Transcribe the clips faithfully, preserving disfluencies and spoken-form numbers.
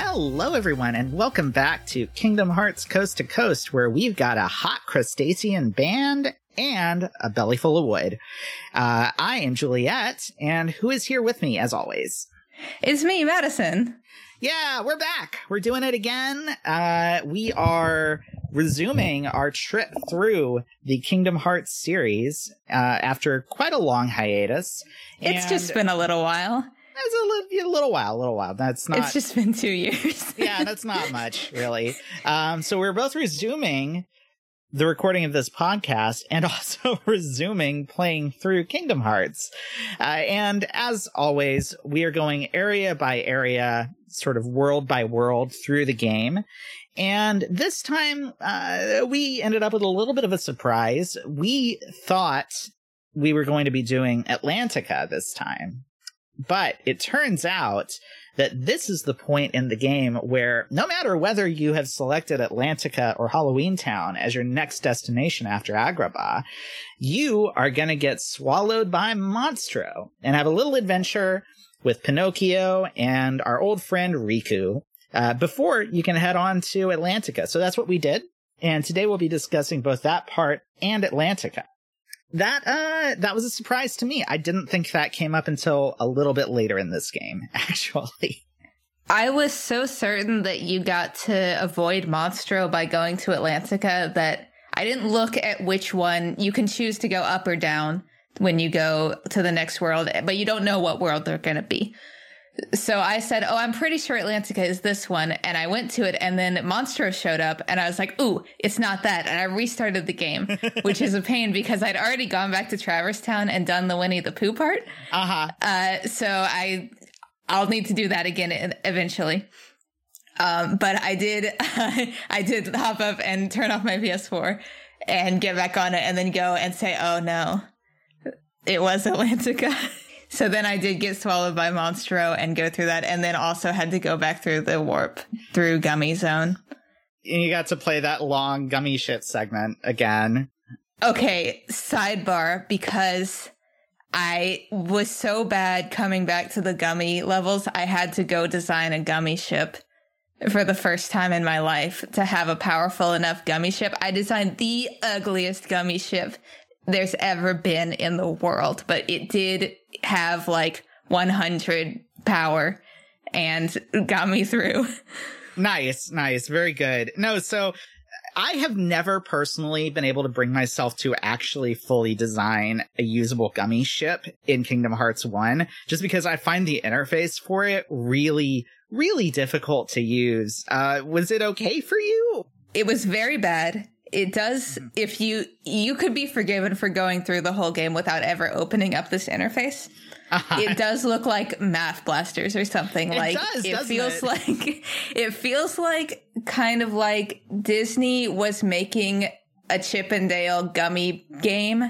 Hello, everyone, and welcome back to Kingdom Hearts Coast to Coast, where we've got a hot crustacean band and a belly full of wood. Uh, I am Juliet, and who is here with me, as always? It's me, Madison. Yeah, we're back. We're doing it again. Uh, we are resuming our trip through the Kingdom Hearts series uh, after quite a long hiatus. It's and just been a little while. It's a little, a little while, a little while. That's not. It's just been two years. Yeah, that's not much, really. Um, so we're both resuming the recording of this podcast and also resuming playing through Kingdom Hearts. Uh, and as always, we are going area by area, sort of world by world through the game. And this time, uh, we ended up with a little bit of a surprise. We thought we were going to be doing Atlantica this time. But it turns out that this is the point in the game where no matter whether you have selected Atlantica or Halloween Town as your next destination after Agrabah, you are going to get swallowed by Monstro and have a little adventure with Pinocchio and our old friend Riku uh, before you can head on to Atlantica. So that's what we did. And today we'll be discussing both that part and Atlantica. That uh, that was a surprise to me. I didn't think that came up until a little bit later in this game, actually. I was so certain that you got to avoid Monstro by going to Atlantica that I didn't look at which one. You can choose to go up or down when you go to the next world, but you don't know what world they're going to be. So I said, oh, I'm pretty sure Atlantica is this one. And I went to it and then Monstro showed up and I was like, ooh, it's not that. And I restarted the game, which is a pain because I'd already gone back to Traverse Town and done the Winnie the Pooh part. Uh-huh. Uh, so I, I'll need to do that again eventually. Um, but I did, I did hop up and turn off my P S four and get back on it and then go and say, oh, no, it was Atlantica. So then I did get swallowed by Monstro and go through that, and then also had to go back through the warp through Gummi Zone. And you got to play that long Gummi Ship segment again. Okay, sidebar, because I was so bad coming back to the Gummi levels, I had to go design a Gummi Ship for the first time in my life to have a powerful enough Gummi Ship. I designed the ugliest Gummi Ship there's ever been in the world, but it did have like one hundred power and got me through. Nice, nice. Very good. No, so I have never personally been able to bring myself to actually fully design a usable Gummi Ship in Kingdom Hearts one, just because I find the interface for it really, really difficult to use. Uh, was it okay for you? It was very bad. It does, if you, you could be forgiven for going through the whole game without ever opening up this interface. Uh-huh. It does look like Math Blasters or something. It like does, it feels it? like it feels like kind of like Disney was making a Chip and Dale Gummi game,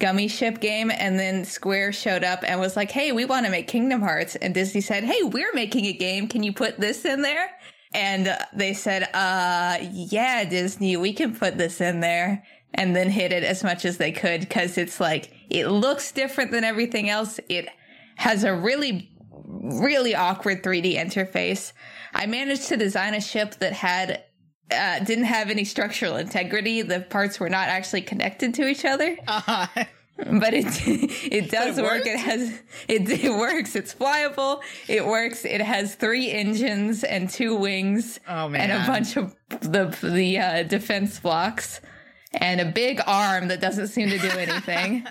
Gummi Ship game, and then Square showed up and was like, "Hey, we want to make Kingdom Hearts." And Disney said, "Hey, we're making a game. Can you put this in there?" And they said, uh, yeah, Disney, we can put this in there, and then hit it as much as they could because it's like it looks different than everything else. It has a really, really awkward three D interface. I managed to design a ship that had uh, didn't have any structural integrity. The parts were not actually connected to each other. Uh-huh. But it it does it work. It has it it works. It's flyable. It works. It has three engines and two wings oh, man. and a bunch of the the uh, defense blocks and a big arm that doesn't seem to do anything.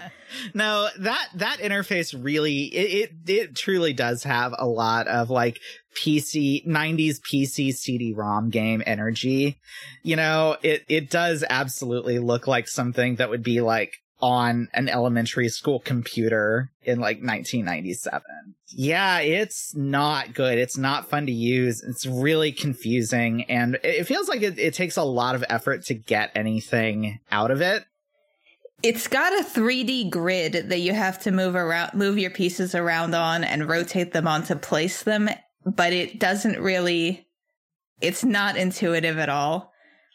No, that that interface really it, it it truly does have a lot of like P C nineties P C C D ROM game energy. You know, it it does absolutely look like something that would be like on an elementary school computer in like nineteen ninety-seven. Yeah, it's not good. It's not fun to use. It's really confusing. And it feels like it, it takes a lot of effort to get anything out of it. It's got a three D grid that you have to move around, move your pieces around on and rotate them on to place them. But it doesn't really, it's not intuitive at all.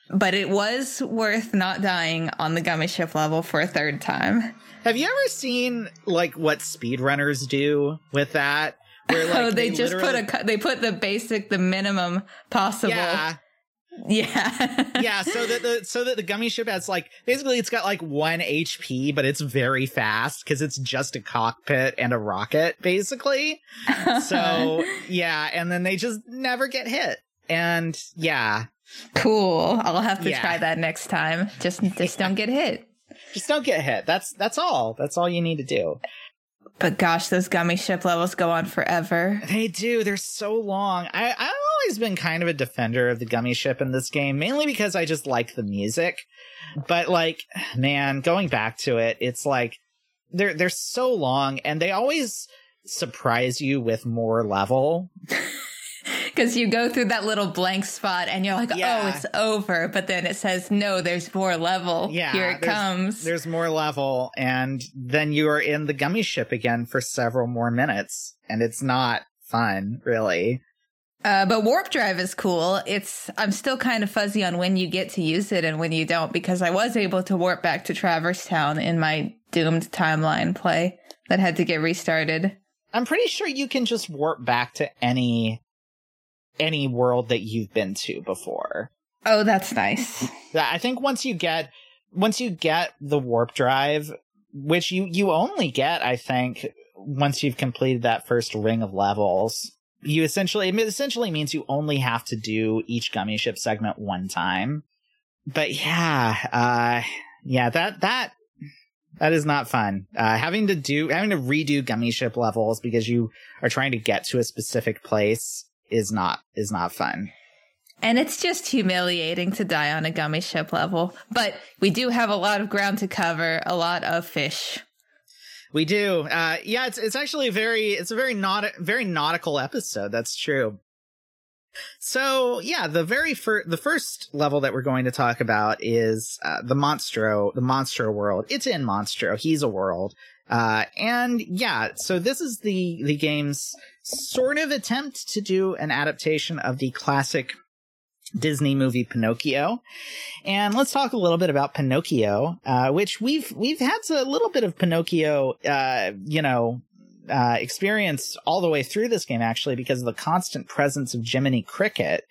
But it was worth not dying on the Gummi Ship level for a third time. Have you ever seen, like, what speedrunners do with that? Where, like, oh, they, they just literally... put a they put the basic, the minimum possible. Yeah. Yeah. yeah. So that the so that the Gummi Ship has, like, basically it's got like one H P, but it's very fast because it's just a cockpit and a rocket, basically. So yeah, and then they just never get hit. And yeah. Cool. I'll have to yeah. try that next time. Just just don't get hit. Just don't get hit. That's that's all. That's all you need to do. But gosh, those Gummi Ship levels go on forever. They do. They're so long. I, I've always been kind of a defender of the Gummi Ship in this game, mainly because I just like the music. But, like, man, going back to it, it's like they're they're so long, and they always surprise you with more level. Because you go through that little blank spot and you're like, yeah. oh, it's over. But then it says, no, there's more level. Yeah, Here it there's, comes. There's more level. And then you are in the Gummi Ship again for several more minutes. And it's not fun, really. Uh, but Warp Drive is cool. It's I'm still kind of fuzzy on when you get to use it and when you don't, because I was able to warp back to Traverse Town in my doomed timeline play that had to get restarted. I'm pretty sure you can just warp back to any... any world that you've been to before. Oh, that's nice. I think once you get once you get the warp drive, which you, you only get, I think, once you've completed that first ring of levels, you essentially it essentially means you only have to do each Gummi Ship segment one time. But yeah, uh, yeah, that that that is not fun. Uh, having to do having to redo Gummi Ship levels because you are trying to get to a specific place is not is not fun. And it's just humiliating to die on a Gummi Ship level. But we do have a lot of ground to cover, a lot of fish. We do. Uh, yeah, it's it's actually very it's a very naut- very nautical episode, that's true. So, yeah, the very fir- the first level that we're going to talk about is uh, the Monstro, the Monstro world. It's in Monstro. He's a world. Uh, and yeah, so this is the, the game's sort of attempt to do an adaptation of the classic Disney movie Pinocchio. And let's talk a little bit about Pinocchio, uh, which we've, we've had a little bit of Pinocchio, uh, you know, uh, experience all the way through this game, actually, because of the constant presence of Jiminy Cricket,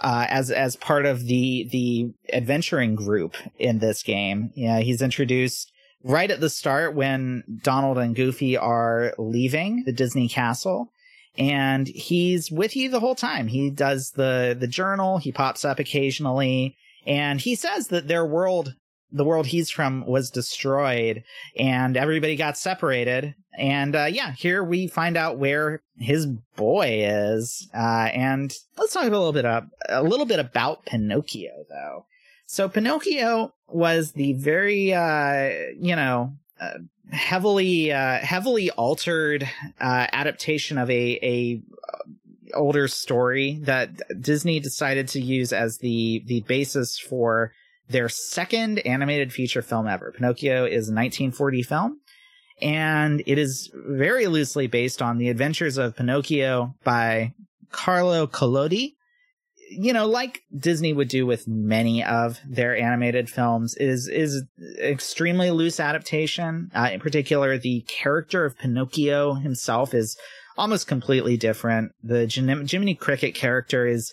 uh, as, as part of the, the adventuring group in this game. Yeah, he's introduced right at the start when Donald and Goofy are leaving the Disney castle, and he's with you the whole time. He does the, the journal. He pops up occasionally, and he says that their world, the world he's from, was destroyed and everybody got separated. And, uh, yeah, here we find out where his boy is. Uh, and let's talk a little bit up, a little bit about Pinocchio though. So Pinocchio was the very, uh, you know, uh, heavily, uh, heavily altered uh, adaptation of a, a older story that Disney decided to use as the the basis for their second animated feature film ever. Pinocchio is a nineteen forty film, and it is very loosely based on The Adventures of Pinocchio by Carlo Collodi. You know, like Disney would do with many of their animated films, is is extremely loose adaptation. Uh, in particular, the character of Pinocchio himself is almost completely different. The Jim- Jiminy Cricket character is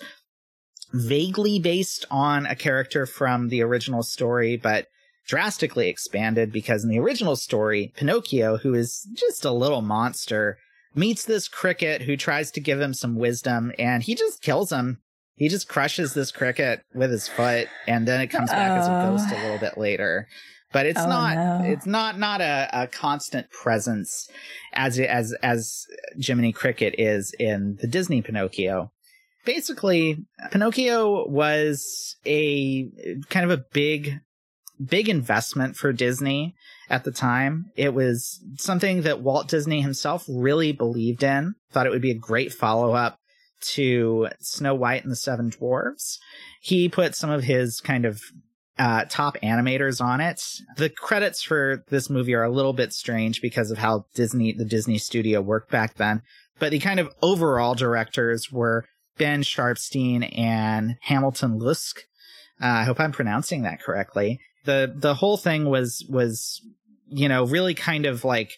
vaguely based on a character from the original story, but drastically expanded, because in the original story, Pinocchio, who is just a little monster, meets this cricket who tries to give him some wisdom, and he just kills him. He just crushes this cricket with his foot, and then it comes back oh. as a ghost a little bit later. But it's oh, not, no. it's not, not a, a constant presence as, as, as Jiminy Cricket is in the Disney Pinocchio. Basically, Pinocchio was a kind of a big, big investment for Disney at the time. It was something that Walt Disney himself really believed in, thought it would be a great follow-up to Snow White and the Seven Dwarves. He put some of his kind of uh, top animators on it. The credits for this movie are a little bit strange because of how Disney, the Disney studio worked back then. But the kind of overall directors were Ben Sharpstein and Hamilton Lusk. Uh, I hope I'm pronouncing that correctly. The, the whole thing was, was, you know, really kind of like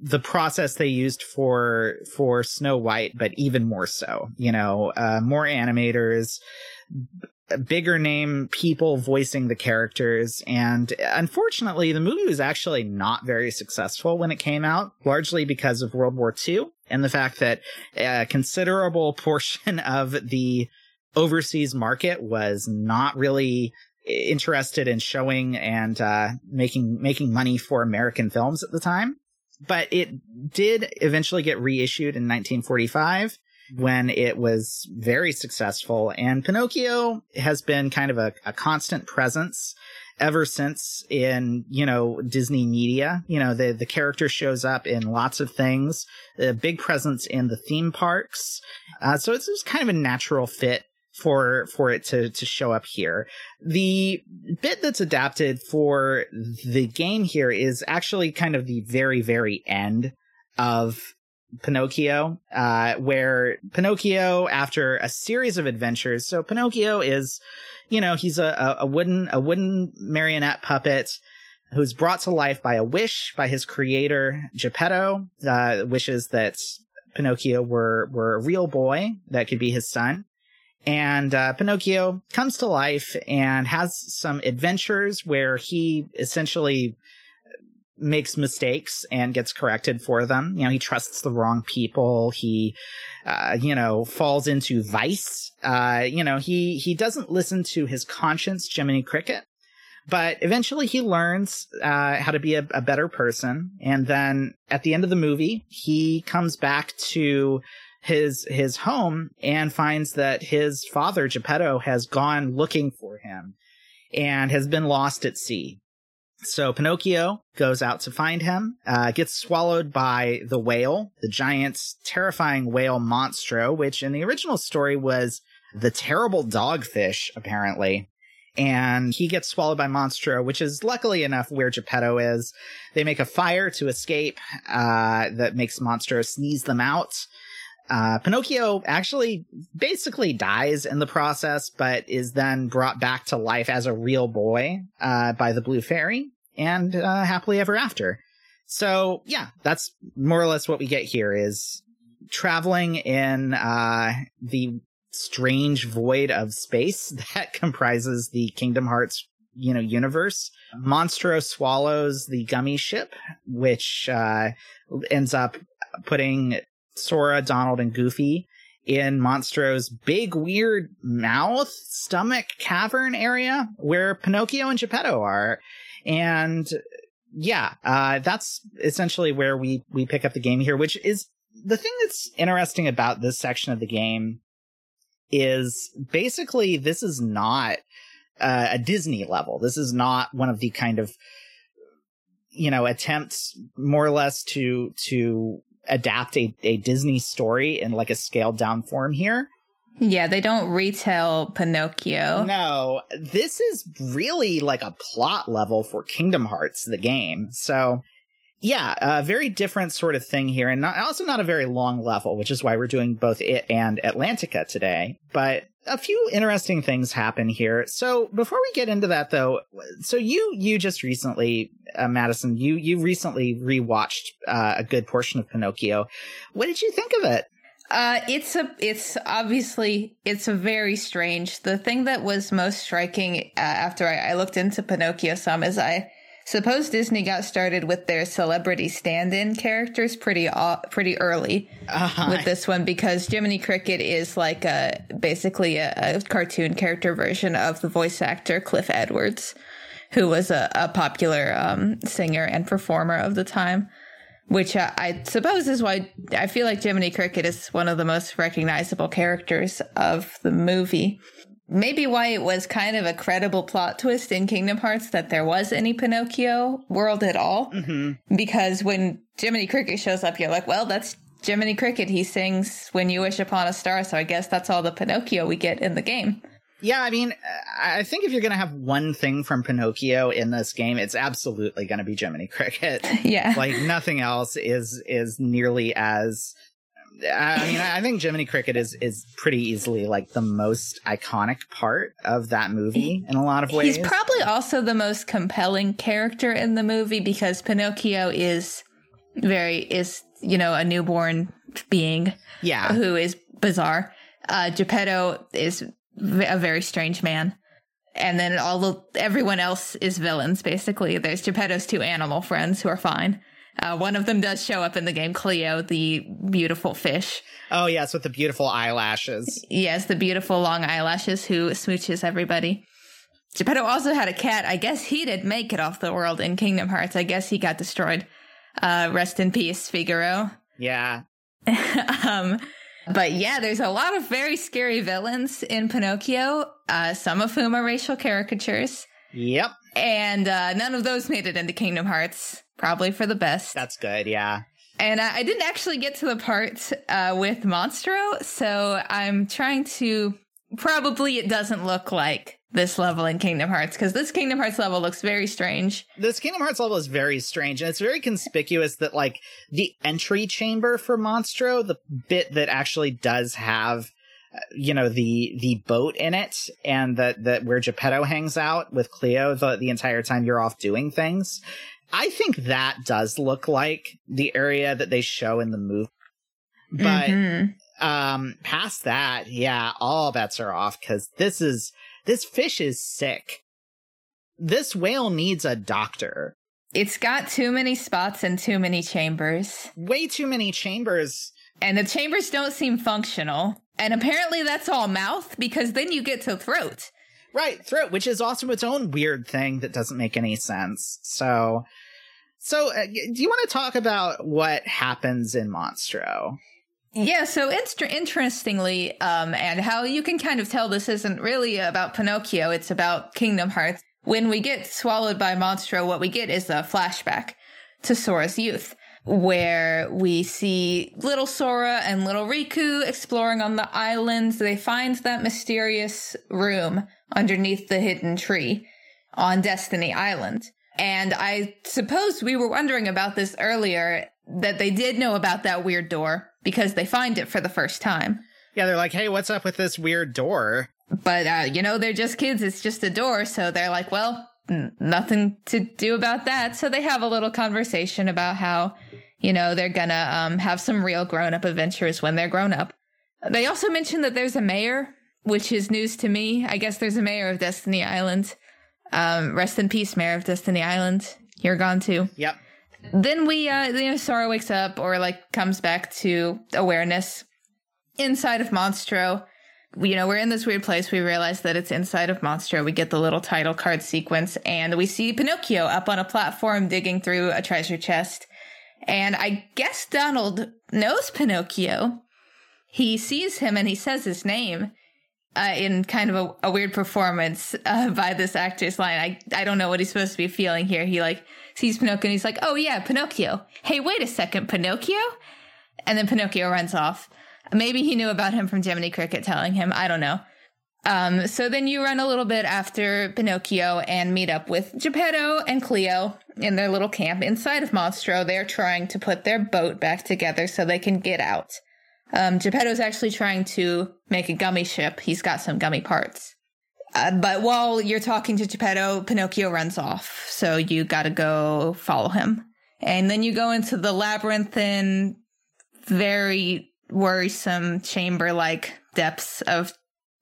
the process they used for for Snow White, but even more so, you know, uh, more animators, b- bigger name people voicing the characters. And unfortunately, the movie was actually not very successful when it came out, largely because of World War Two and the fact that a considerable portion of the overseas market was not really interested in showing and uh, making making money for American films at the time. But it did eventually get reissued in nineteen forty-five when it was very successful. And Pinocchio has been kind of a, a constant presence ever since in, you know, Disney media. You know, the, the character shows up in lots of things, a big presence in the theme parks. Uh, so it's, it's kind of a natural fit for for it to, to show up here. The bit that's adapted for the game here is actually kind of the very, very end of Pinocchio, uh, where Pinocchio, after a series of adventures, so Pinocchio is, you know, he's a, a wooden a wooden marionette puppet who's brought to life by a wish by his creator, Geppetto, uh, wishes that Pinocchio were, were a real boy that could be his son. And uh, Pinocchio comes to life and has some adventures where he essentially makes mistakes and gets corrected for them. You know, he trusts the wrong people. He, uh, you know, falls into vice. Uh, you know, he, he doesn't listen to his conscience, Jiminy Cricket. But eventually he learns uh, how to be a, a better person. And then at the end of the movie, he comes back to his his home and finds that his father, Geppetto, has gone looking for him and has been lost at sea. So Pinocchio goes out to find him, uh, gets swallowed by the whale, the giant, terrifying whale Monstro, which in the original story was the terrible dogfish, apparently. And he gets swallowed by Monstro, which is luckily enough where Geppetto is. They make a fire to escape uh, that makes Monstro sneeze them out. Uh, Pinocchio actually basically dies in the process, but is then brought back to life as a real boy uh, by the Blue Fairy and uh, happily ever after. So, yeah, that's more or less what we get here is traveling in uh, the strange void of space that comprises the Kingdom Hearts, you know, universe. Monstro swallows the Gummi Ship, which uh, ends up putting Sora, Donald, and Goofy in Monstro's big, weird mouth, stomach, cavern area where Pinocchio and Geppetto are. And yeah, uh, that's essentially where we, we pick up the game here, which is the thing that's interesting about this section of the game is basically this is not uh, a Disney level. This is not one of the kind of, you know, attempts more or less to, to, adapt a, a Disney story in like a scaled down form here. Yeah, they don't retell Pinocchio. No, this is really like a plot level for Kingdom Hearts, the game. So yeah, a very different sort of thing here. And not, also not a very long level, which is why we're doing both it and Atlantica today. But a few interesting things happen here. So before we get into that, though, so you you just recently, uh, Madison, you you recently rewatched uh, a good portion of Pinocchio. What did you think of it? Uh, it's a it's obviously it's a very strange. The thing that was most striking uh, after I, I looked into Pinocchio some is I suppose Disney got started with their celebrity stand-in characters pretty uh, pretty early uh-huh. with this one, because Jiminy Cricket is like a basically a, a cartoon character version of the voice actor Cliff Edwards, who was a, a popular um, singer and performer of the time, which I, I suppose is why I feel like Jiminy Cricket is one of the most recognizable characters of the movie. Maybe why it was kind of a credible plot twist in Kingdom Hearts that there was any Pinocchio world at all. Mm-hmm. Because when Jiminy Cricket shows up, you're like, well, that's Jiminy Cricket. He sings When You Wish Upon a Star. So I guess that's all the Pinocchio we get in the game. Yeah, I mean, I think if you're going to have one thing from Pinocchio in this game, it's absolutely going to be Jiminy Cricket. Yeah. Like nothing else is is nearly as... I mean, I think Jiminy Cricket is, is pretty easily like the most iconic part of that movie in a lot of ways. He's probably also the most compelling character in the movie because Pinocchio is very is, you know, a newborn being, yeah, who is bizarre. Uh, Geppetto is a very strange man. And then all the, everyone else is villains, basically. There's Geppetto's two animal friends who are fine. Uh, one of them does show up in the game, Cleo, the beautiful fish. Oh, yes, with the beautiful eyelashes. Yes, the beautiful long eyelashes who smooches everybody. Geppetto also had a cat. I guess he did make it off the world in Kingdom Hearts. I guess he got destroyed. Uh, rest in peace, Figaro. Yeah. um, but yeah, there's a lot of very scary villains in Pinocchio, uh, some of whom are racial caricatures. Yep. And uh, none of those made it into Kingdom Hearts. Probably for the best. That's good, yeah. And I, I didn't actually get to the part uh, with Monstro, so I'm trying to... Probably it doesn't look like this level in Kingdom Hearts, because this Kingdom Hearts level looks very strange. This Kingdom Hearts level is very strange, and it's very conspicuous that, like, the entry chamber for Monstro, the bit that actually does have, you know, the the boat in it, and that that where Geppetto hangs out with Cleo the, the entire time you're off doing things... I think that does look like the area that they show in the movie. But mm-hmm. um, past that, yeah, all bets are off because this is this fish is sick. This whale needs a doctor. It's got too many spots and too many chambers. Way too many chambers. And the chambers don't seem functional. And apparently that's all mouth, because then you get to throat. Right, throat, which is also its own weird thing that doesn't make any sense. So, so uh, do you want to talk about what happens in Monstro? Yeah, so inst- interestingly, um, and how you can kind of tell this isn't really about Pinocchio, it's about Kingdom Hearts. When we get swallowed by Monstro, what we get is a flashback to Sora's youth, where we see little Sora and little Riku exploring on the islands. They find that mysterious room underneath the hidden tree on Destiny Island. And I suppose we were wondering about this earlier, that they did know about that weird door because they find it for the first time. Yeah, they're like, hey, what's up with this weird door? But, uh, you know, they're just kids. It's just a door. So they're like, well, n- nothing to do about that. So they have a little conversation about how, you know, they're going to um, have some real grown-up adventures when they're grown up. They also mentioned that there's a mayor, which is news to me. I guess there's a mayor of Destiny Island. Um, rest in peace, mayor of Destiny Island. You're gone too. Yep. Then we, uh, you know, Sora wakes up or like comes back to awareness inside of Monstro. You know, we're in this weird place. We realize that it's inside of Monstro. We get the little title card sequence and we see Pinocchio up on a platform digging through a treasure chest. And I guess Donald knows Pinocchio. He sees him and he says his name. Uh, in kind of a, a weird performance uh, by this actor's line. I, I don't know what he's supposed to be feeling here. He like sees Pinocchio and he's like, oh yeah, Pinocchio. Hey, wait a second, Pinocchio? And then Pinocchio runs off. Maybe he knew about him from Jiminy Cricket telling him. I don't know. Um, so then you run a little bit after Pinocchio and meet up with Geppetto and Cleo in their little camp inside of Monstro. They're trying to put their boat back together so they can get out. Um, Geppetto's actually trying to make a gummy ship. He's got some gummy parts. Uh, but while you're talking to Geppetto, Pinocchio runs off. So you gotta go follow him. And then you go into the labyrinthine, very worrisome chamber-like depths of,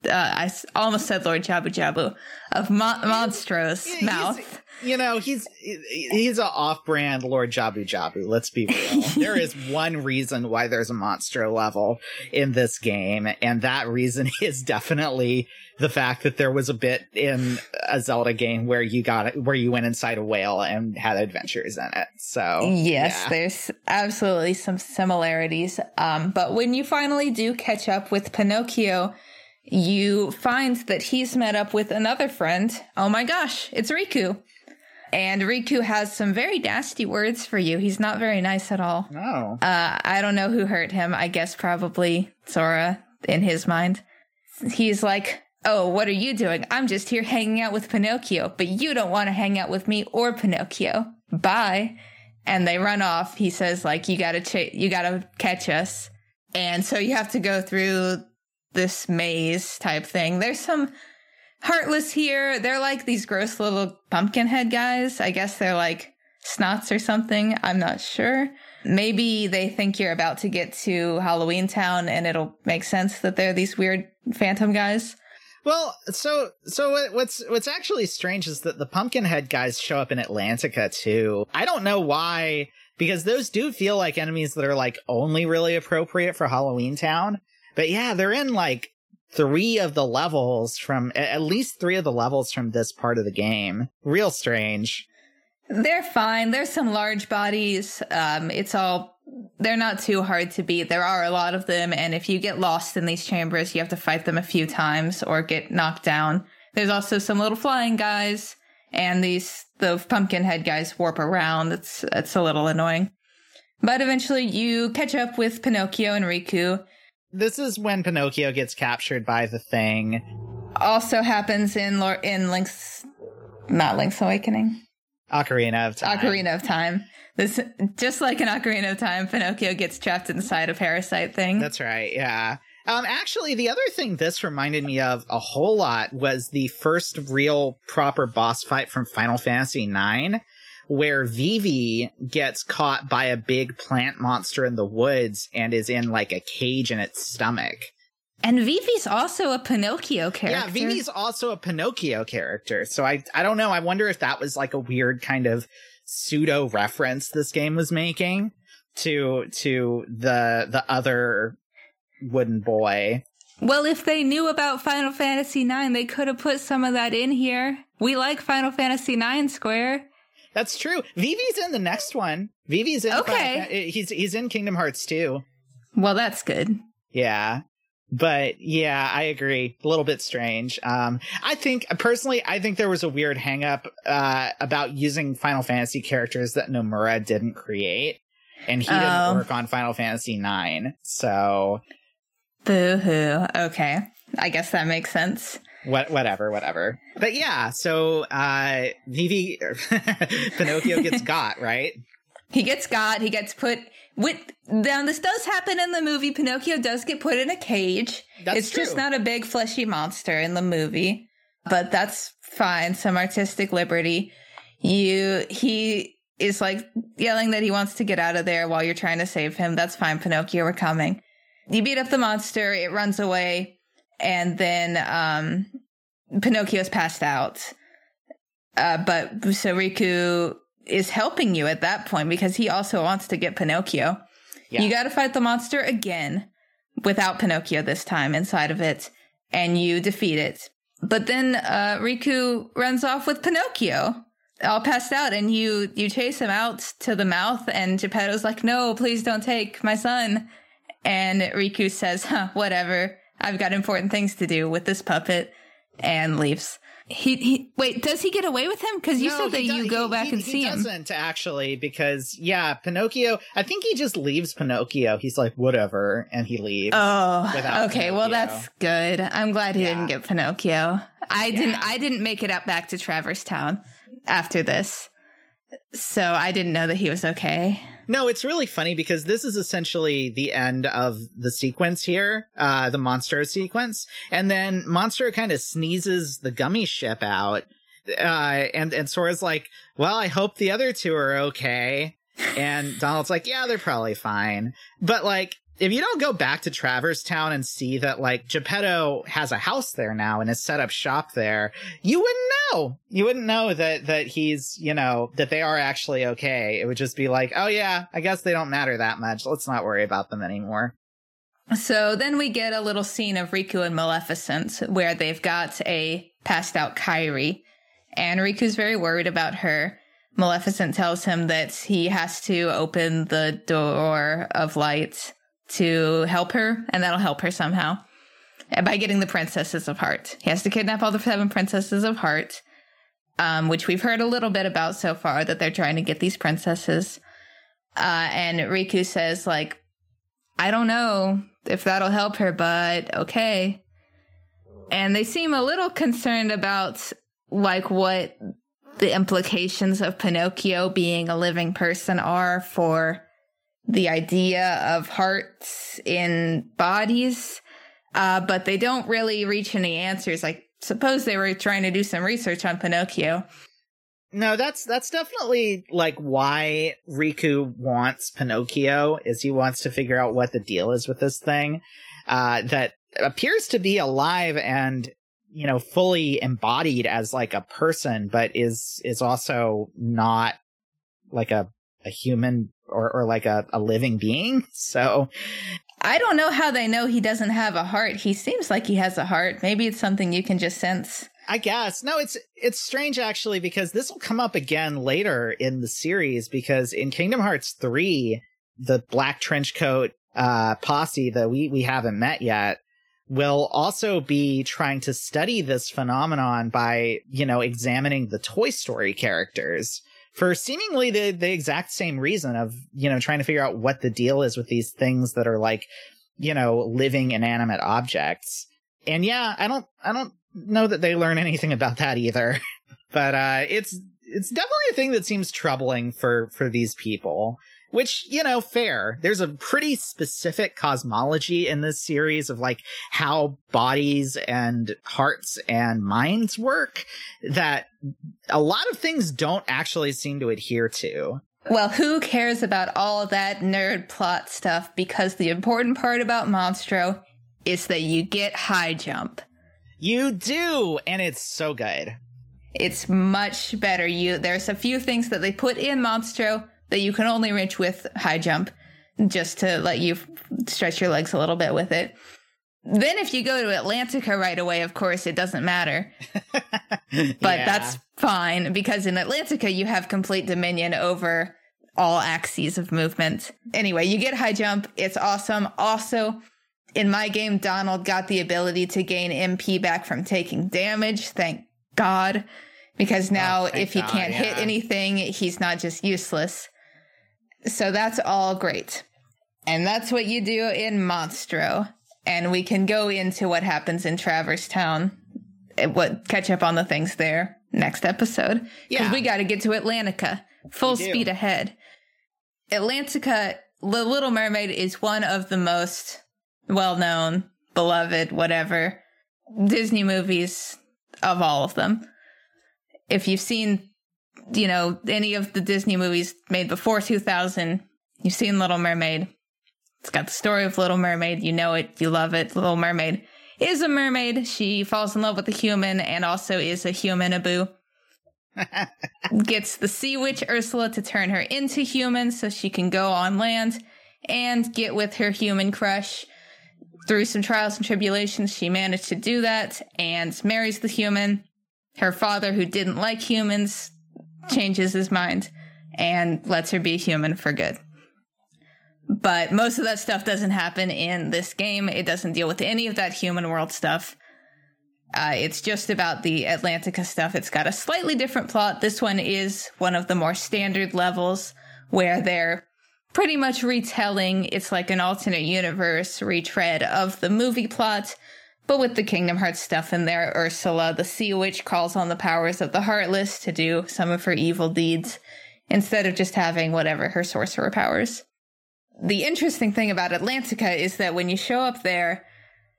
uh, I almost said Lord Jabu Jabu, of Mon- Monstro's yeah, mouth. You know, he's he's an off-brand Lord Jabu Jabu, let's be real. There is one reason why there's a Monstro level in this game, and that reason is definitely the fact that there was a bit in a Zelda game where you got where you went inside a whale and had adventures in it. So, yes, yeah. There's absolutely some similarities. Um, but when you finally do catch up with Pinocchio, you find that he's met up with another friend. Oh my gosh, it's Riku. And Riku has some very nasty words for you. He's not very nice at all. No. Uh, I don't know who hurt him. I guess probably Sora in his mind. He's like, oh, what are you doing? I'm just here hanging out with Pinocchio, but you don't want to hang out with me or Pinocchio. Bye. And they run off. He says, like, you gotta ch- you gotta catch us. And so you have to go through this maze type thing. There's some... Heartless here. They're like these gross little pumpkin head guys. I guess they're like snots or something. I'm not sure. Maybe they think you're about to get to Halloween Town and it'll make sense that they're these weird phantom guys. Well, so so what's what's actually strange is that the Pumpkinhead guys show up in Atlantica, too. I don't know why, because those do feel like enemies that are, like, only really appropriate for Halloween Town. But yeah, they're in, like, three of the levels from, at least three of the levels from this part of the game. Real strange. They're fine. There's some large bodies. Um, it's all, they're not too hard to beat. There are a lot of them. And if you get lost in these chambers, you have to fight them a few times or get knocked down. There's also some little flying guys and these, the Pumpkinhead guys warp around. It's, it's a little annoying, but eventually you catch up with Pinocchio and Riku. This is when Pinocchio gets captured by the thing. Also happens in Lor- in Link's, not Link's Awakening. Ocarina of Time. Ocarina of Time. This, just like in Ocarina of Time, Pinocchio gets trapped inside a parasite thing. That's right, yeah. Um, actually, the other thing this reminded me of a whole lot was the first real proper boss fight from Final Fantasy nine, where Vivi gets caught by a big plant monster in the woods and is in, like, a cage in its stomach. And Vivi's also a Pinocchio character. Yeah, Vivi's also a Pinocchio character. So I I don't know. I wonder if that was like a weird kind of pseudo reference this game was making to to the the other wooden boy. Well, if they knew about Final Fantasy nine, they could have put some of that in here. We like Final Fantasy nine, Square. That's true. Vivi's in the next one. Vivi's in okay. Final, he's he's in Kingdom Hearts two. Well, that's good. Yeah. But yeah, I agree. A little bit strange. Um, I think personally, I think there was a weird hang up uh, about using Final Fantasy characters that Nomura didn't create. And he oh. didn't work on Final Fantasy nine. So. Boo hoo. OK, I guess that makes sense. What, whatever, whatever. But yeah, so uh, Vivi Pinocchio gets got, right? He gets got. He gets put. With, now, this does happen in the movie. Pinocchio does get put in a cage. That's it's true. Just not a big fleshy monster in the movie, but that's fine. Some artistic liberty. You, he is like yelling that he wants to get out of there while you're trying to save him. That's fine, Pinocchio. We're coming. You beat up the monster. It runs away, and then um, Pinocchio's passed out. Uh, but so Riku is helping you at that point because he also wants to get Pinocchio. Yeah. You got to fight the monster again without Pinocchio this time inside of it, and you defeat it. But then uh, Riku runs off with Pinocchio, all passed out, and you you chase him out to the mouth, and Geppetto's like, no, please don't take my son. And Riku says, huh, whatever, I've got important things to do with this puppet, and leaves. He, he wait, does he get away with him? Because you no, said that does, you go he, back he, and he see him. He doesn't, actually, because, yeah, Pinocchio, I think he just leaves Pinocchio. He's like, whatever, and he leaves. Oh, okay, Pinocchio. Well, that's good. I'm glad he yeah. didn't get Pinocchio. I yeah. didn't I didn't make it up back to Traverse Town after this, so I didn't know that he was okay. No, it's really funny because this is essentially the end of the sequence here, uh, the Monstro sequence. And then Monstro kind of sneezes the Gummi Ship out. Uh, and, and Sora's like, well, I hope the other two are okay. And Donald's like, yeah, they're probably fine. But like, if you don't go back to Traverse Town and see that like Geppetto has a house there now and has set up shop there, you wouldn't know. You wouldn't know that that he's, you know, that they are actually okay. It would just be like, oh yeah, I guess they don't matter that much. Let's not worry about them anymore. So then we get a little scene of Riku and Maleficent where they've got a passed out Kairi, and Riku's very worried about her. Maleficent tells him that he has to open the door of light to help her, and that'll help her somehow. And by getting the princesses of heart. He has to kidnap all the seven princesses of heart, um, which we've heard a little bit about so far, that they're trying to get these princesses. Uh, and Riku says, like, I don't know if that'll help her, but okay. And they seem a little concerned about, like, what the implications of Pinocchio being a living person are for the idea of hearts in bodies, uh, but they don't really reach any answers. I suppose they were trying to do some research on Pinocchio. No, that's that's definitely like why Riku wants Pinocchio, is he wants to figure out what the deal is with this thing uh, that appears to be alive and, you know, fully embodied as like a person, but is is also not like a, a human or, or like a, a living being. So I don't know how they know he doesn't have a heart. He seems like he has a heart. Maybe it's something you can just sense. I guess. No, it's it's strange, actually, because this will come up again later in the series, because in Kingdom Hearts three, the black trench coat uh, posse that we, we haven't met yet will also be trying to study this phenomenon by, you know, examining the Toy Story characters for seemingly the, the exact same reason of, you know, trying to figure out what the deal is with these things that are like, you know, living inanimate objects. And yeah, I don't I don't know that they learn anything about that either. But uh, it's it's definitely a thing that seems troubling for for these people, which, you know, fair. There's a pretty specific cosmology in this series of like how bodies and hearts and minds work that a lot of things don't actually seem to adhere to. Well, who cares about all that nerd plot stuff? Because the important part about Monstro is that you get high jump. You do, and it's so good. It's much better. You there's a few things that they put in Monstro that you can only reach with high jump, just to let you stretch your legs a little bit with it. Then if you go to Atlantica right away, of course, it doesn't matter. But yeah. That's fine, because in Atlantica, you have complete dominion over all axes of movement. Anyway, you get high jump. It's awesome. Also, in my game, Donald got the ability to gain M P back from taking damage. Thank God. Because now oh, if he God, can't yeah. hit anything, he's not just useless. So that's all great. And that's what you do in Monstro. And we can go into what happens in Traverse Town. What catch up on the things there next episode. Because yeah. we got to get to Atlantica. Full speed ahead. Atlantica, The Little Mermaid is one of the most well-known, beloved, whatever, Disney movies of all of them. If you've seen, you know, any of the Disney movies made before two thousand, you've seen Little Mermaid. It's got the story of Little Mermaid. You know it. You love it. Little Mermaid is a mermaid. She falls in love with a human and also is a humanaboo. Gets the sea witch Ursula to turn her into human so she can go on land and get with her human crush. Through some trials and tribulations, she managed to do that and marries the human. Her father, who didn't like humans, changes his mind and lets her be a human for good. But most of that stuff doesn't happen in this game. It doesn't deal with any of that human world stuff. Uh, it's just about the Atlantica stuff. It's got a slightly different plot. This one is one of the more standard levels where they're pretty much retelling. It's like an alternate universe retread of the movie plot, but with the Kingdom Hearts stuff in there. Ursula, the sea witch, calls on the powers of the Heartless to do some of her evil deeds instead of just having whatever her sorcerer powers. The interesting thing about Atlantica is that when you show up there,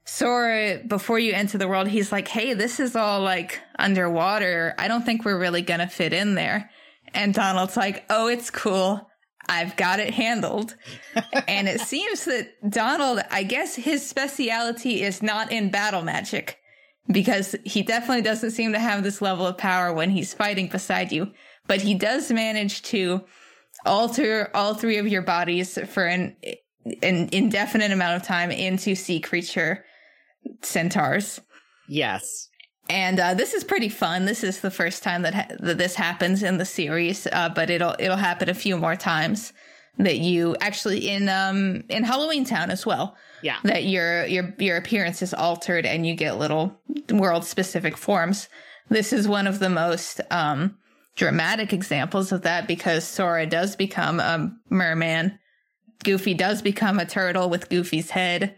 Sora, before you enter the world, he's like, hey, this is all like underwater. I don't think we're really going to fit in there. And Donald's like, oh, it's cool. I've got it handled. And it seems that Donald, I guess his speciality is not in battle magic, because he definitely doesn't seem to have this level of power when he's fighting beside you. But he does manage to alter all three of your bodies for an, an indefinite amount of time into sea creature centaurs. Yes. And uh, this is pretty fun. This is the first time that, ha- that this happens in the series, uh, but it'll it'll happen a few more times. That you actually in um in Halloween Town as well. Yeah. That your your your appearance is altered and you get little world specific forms. This is one of the most um dramatic examples of that, because Sora does become a merman, Goofy does become a turtle with Goofy's head,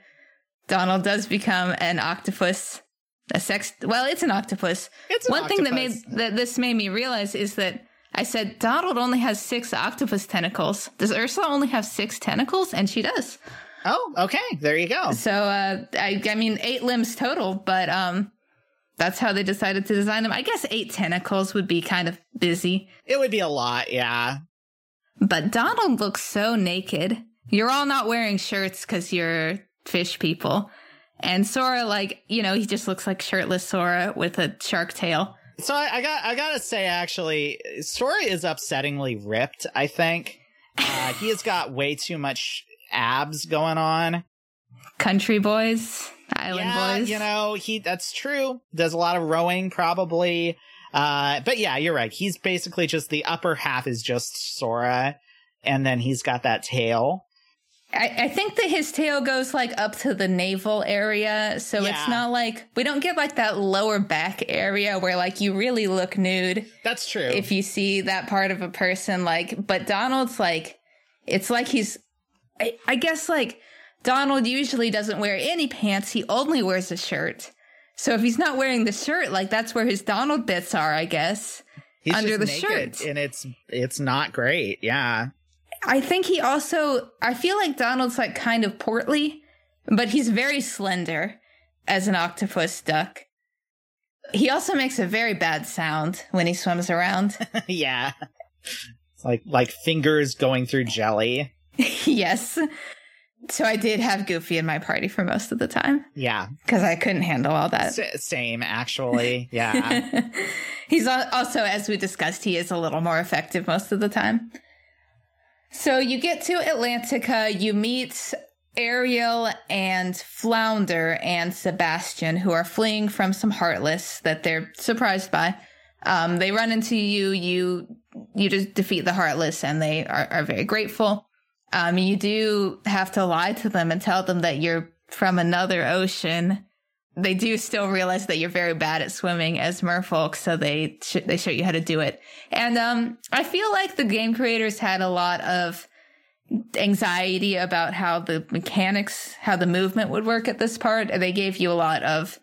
Donald does become an octopus. A sex. Well, it's an octopus. It's an One octopus. Thing that made that this made me realize is that I said Donald only has six octopus tentacles. Does Ursula only have six tentacles? And she does. Oh, okay. There you go. So, uh, I, I mean, eight limbs total. But um, that's how they decided to design them. I guess eight tentacles would be kind of busy. It would be a lot, yeah. But Donald looks so naked. You're all not wearing shirts because you're fish people. And Sora, like, you know, he just looks like shirtless Sora with a shark tail. So I, I got I gotta say, actually, Sora is upsettingly ripped, I think. Uh, he has got way too much abs going on. Country boys, island yeah, boys. You know, he that's true. Does a lot of rowing, probably. Uh, but yeah, you're right. He's basically just the upper half is just Sora. And then he's got that tail. I, I think that his tail goes like up to the navel area. So yeah. It's not like we don't get like that lower back area where like you really look nude. That's true. If you see that part of a person, like, but Donald's like, it's like he's, I, I guess like Donald usually doesn't wear any pants. He only wears a shirt. So if he's not wearing the shirt, like that's where his Donald bits are, I guess. He's under the shirt. And it's, it's not great. Yeah. I think he also, I feel like Donald's like kind of portly, but he's very slender as an octopus duck. He also makes a very bad sound when he swims around. Yeah. It's like, like fingers going through jelly. Yes. So I did have Goofy in my party for most of the time. Yeah. Because I couldn't handle all that. S- same, actually. Yeah. He's also, as we discussed, he is a little more effective most of the time. So you get to Atlantica, you meet Ariel and Flounder and Sebastian, who are fleeing from some Heartless that they're surprised by. Um, they run into you, you you just defeat the Heartless, and they are, are very grateful. Um, you do have to lie to them and tell them that you're from another ocean. They do still realize that you're very bad at swimming as merfolk, so they sh- they show you how to do it. And um, I feel like the game creators had a lot of anxiety about how the mechanics, how the movement would work at this part. They gave you a lot of,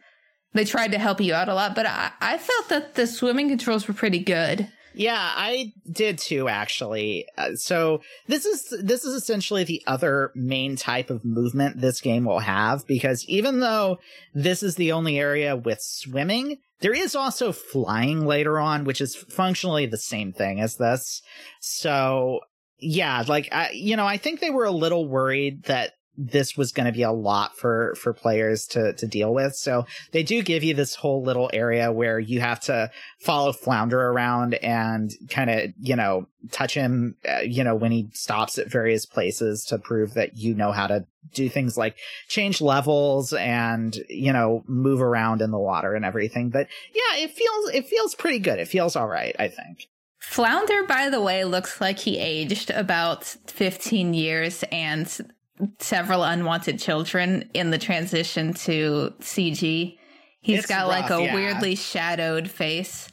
they tried to help you out a lot, but I, I felt that the swimming controls were pretty good. Yeah, I did too, actually. Uh, so this is this is essentially the other main type of movement this game will have, because even though this is the only area with swimming, there is also flying later on, which is functionally the same thing as this. So, yeah, like, I, you know, I think they were a little worried that this was going to be a lot for, for players to, to deal with. So they do give you this whole little area where you have to follow Flounder around and kind of, you know, touch him, uh, you know, when he stops at various places to prove that you know how to do things like change levels and, you know, move around in the water and everything. But yeah, it feels, it feels pretty good. It feels all right, I think. Flounder, by the way, looks like he aged about fifteen years and several unwanted children in the transition to C G. He's it's got rough, like a yeah. weirdly shadowed face,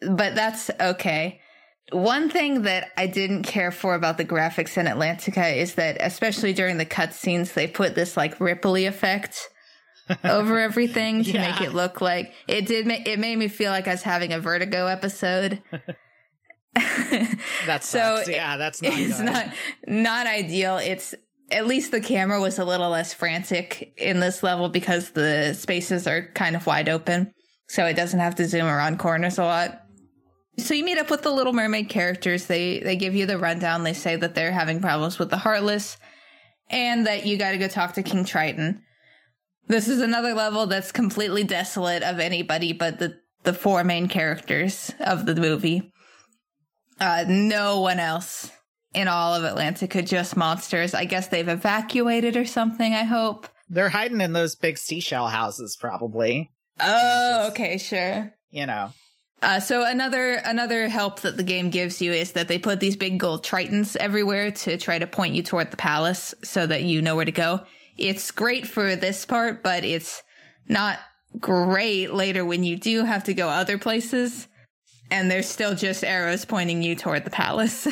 but that's okay. One thing that I didn't care for about the graphics in Atlantica is that, especially during the cutscenes, they put this like ripply effect over everything to yeah. make it look like it did. Ma- it made me feel like I was having a Vertigo episode. That's so yeah, that's not it's good. not not ideal. It's At least the camera was a little less frantic in this level because the spaces are kind of wide open, so it doesn't have to zoom around corners a lot. So you meet up with the Little Mermaid characters. They they give you the rundown. They say that they're having problems with the Heartless and that you got to go talk to King Triton. This is another level that's completely desolate of anybody but the, the four main characters of the movie. Uh, no one else in all of Atlantica, just monsters. I guess they've evacuated or something, I hope. They're hiding in those big seashell houses, probably. Oh, just, okay, sure. You know. Uh, so another another help that the game gives you is that they put these big gold tritons everywhere to try to point you toward the palace so that you know where to go. It's great for this part, but it's not great later when you do have to go other places. And there's still just arrows pointing you toward the palace.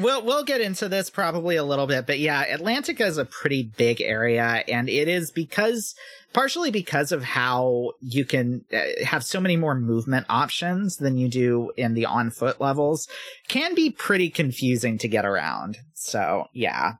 we'll we'll get into this probably a little bit. But yeah, Atlantica is a pretty big area. And it is because, partially because of how you can have so many more movement options than you do in the on-foot levels, can be pretty confusing to get around. So, yeah.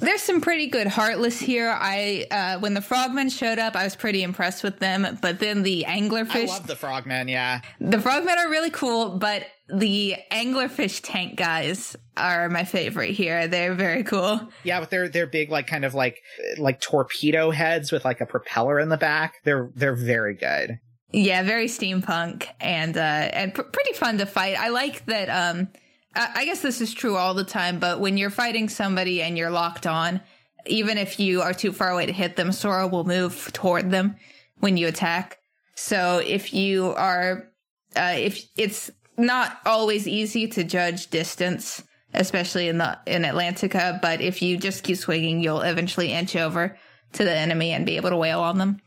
There's some pretty good heartless here. I uh, when the frogmen showed up, I was pretty impressed with them. But then the anglerfish. I love the frogmen, yeah. The frogmen are really cool, but the anglerfish tank guys are my favorite here. They're very cool. Yeah, but they're they're big, like kind of like like torpedo heads with like a propeller in the back. They're they're very good. Yeah, very steampunk and uh, and pr- pretty fun to fight. I like that. Um, I guess this is true all the time, but when you're fighting somebody and you're locked on, even if you are too far away to hit them, Sora will move toward them when you attack. So if you are, uh, if it's not always easy to judge distance, especially in the in Atlantica, but if you just keep swinging, you'll eventually inch over to the enemy and be able to wail on them.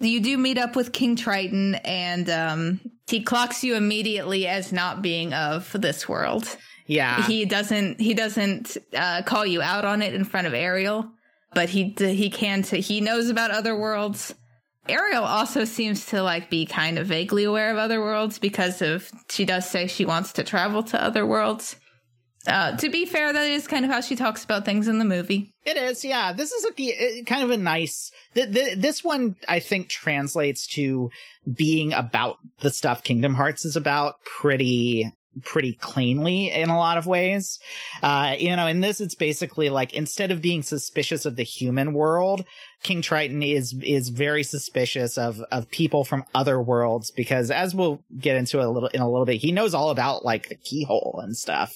You do meet up with King Triton, and um, he clocks you immediately as not being of this world. Yeah, he doesn't. He doesn't uh, call you out on it in front of Ariel, but he he can. T- he knows about other worlds. Ariel also seems to like be kind of vaguely aware of other worlds because of she does say she wants to travel to other worlds. Uh, to be fair, that is kind of how she talks about things in the movie. It is, yeah. This is a, kind of a nice... Th- th- this one, I think, translates to being about the stuff Kingdom Hearts is about pretty... pretty cleanly in a lot of ways. Uh, you know, in this, it's basically like, instead of being suspicious of the human world, King Triton is, is very suspicious of, of people from other worlds, because as we'll get into a little, in a little bit, he knows all about like the keyhole and stuff.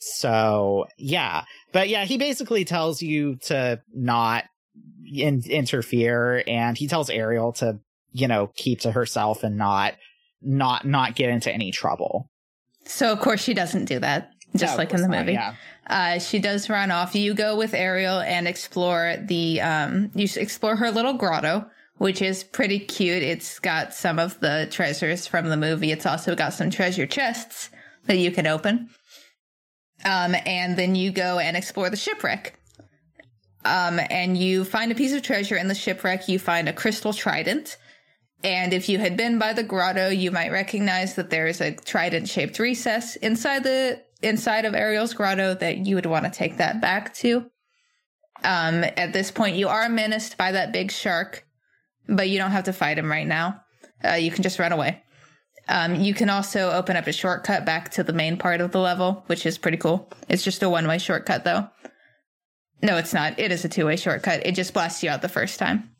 So yeah, but yeah, he basically tells you to not in- interfere. And he tells Ariel to, you know, keep to herself and not, not, not get into any trouble. So, of course, she doesn't do that, just no, like in the movie. Not, yeah. uh, she does run off. You go with Ariel and explore the um, you explore her little grotto, which is pretty cute. It's got some of the treasures from the movie. It's also got some treasure chests that you can open. Um, and then you go and explore the shipwreck. Um, and you find a piece of treasure in the shipwreck. You find a crystal trident. And if you had been by the grotto, you might recognize that there is a trident-shaped recess inside the inside of Ariel's grotto that you would want to take that back to. Um, at this point, you are menaced by that big shark, but you don't have to fight him right now. Uh, you can just run away. Um, you can also open up a shortcut back to the main part of the level, which is pretty cool. It's just a one-way shortcut, though. No, it's not. It is a two-way shortcut. It just blasts you out the first time.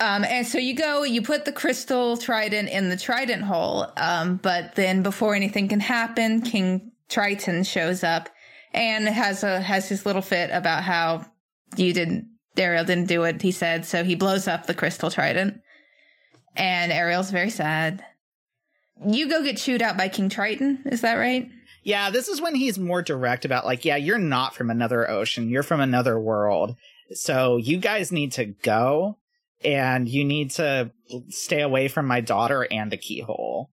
Um, and so you go, you put the crystal trident in the trident hole, um, but then before anything can happen, King Triton shows up and has a has his little fit about how you didn't, Ariel didn't do what he said, so he blows up the crystal trident, and Ariel's very sad. You go get chewed out by King Triton, is that right? Yeah, this is when he's more direct about like, yeah, you're not from another ocean, you're from another world, so you guys need to go. And you need to stay away from my daughter and the keyhole.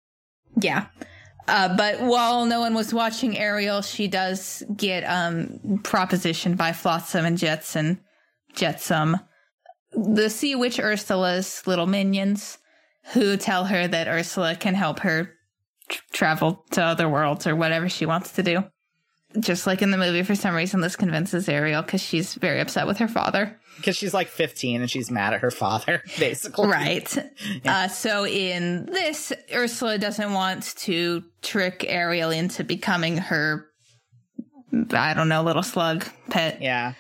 Yeah. Uh, but while no one was watching Ariel, she does get um, propositioned by Flotsam and Jetsam, Jetsam, the sea witch Ursula's little minions, who tell her that Ursula can help her tr- travel to other worlds or whatever she wants to do. Just like in the movie, for some reason, this convinces Ariel because she's very upset with her father. Because she's like fifteen and she's mad at her father, basically. Right. Yeah. Uh, so in this, Ursula doesn't want to trick Ariel into becoming her, I don't know, little slug pet. Yeah.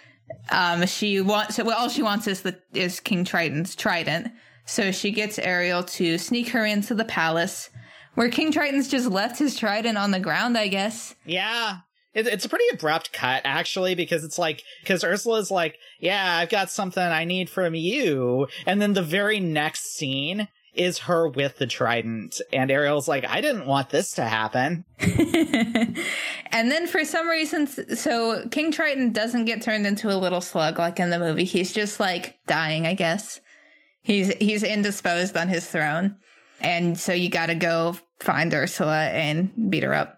Um, she wants, well, all she wants is the is King Triton's trident. So she gets Ariel to sneak her into the palace, where King Triton's just left his trident on the ground, I guess. Yeah. It's a pretty abrupt cut, actually, because it's like, because Ursula's like, yeah, I've got something I need from you. And then the very next scene is her with the trident. And Ariel's like, I didn't want this to happen. And then for some reason, so King Triton doesn't get turned into a little slug like in the movie. He's just like dying, I guess. He's, he's indisposed on his throne. And so you got to go find Ursula and beat her up.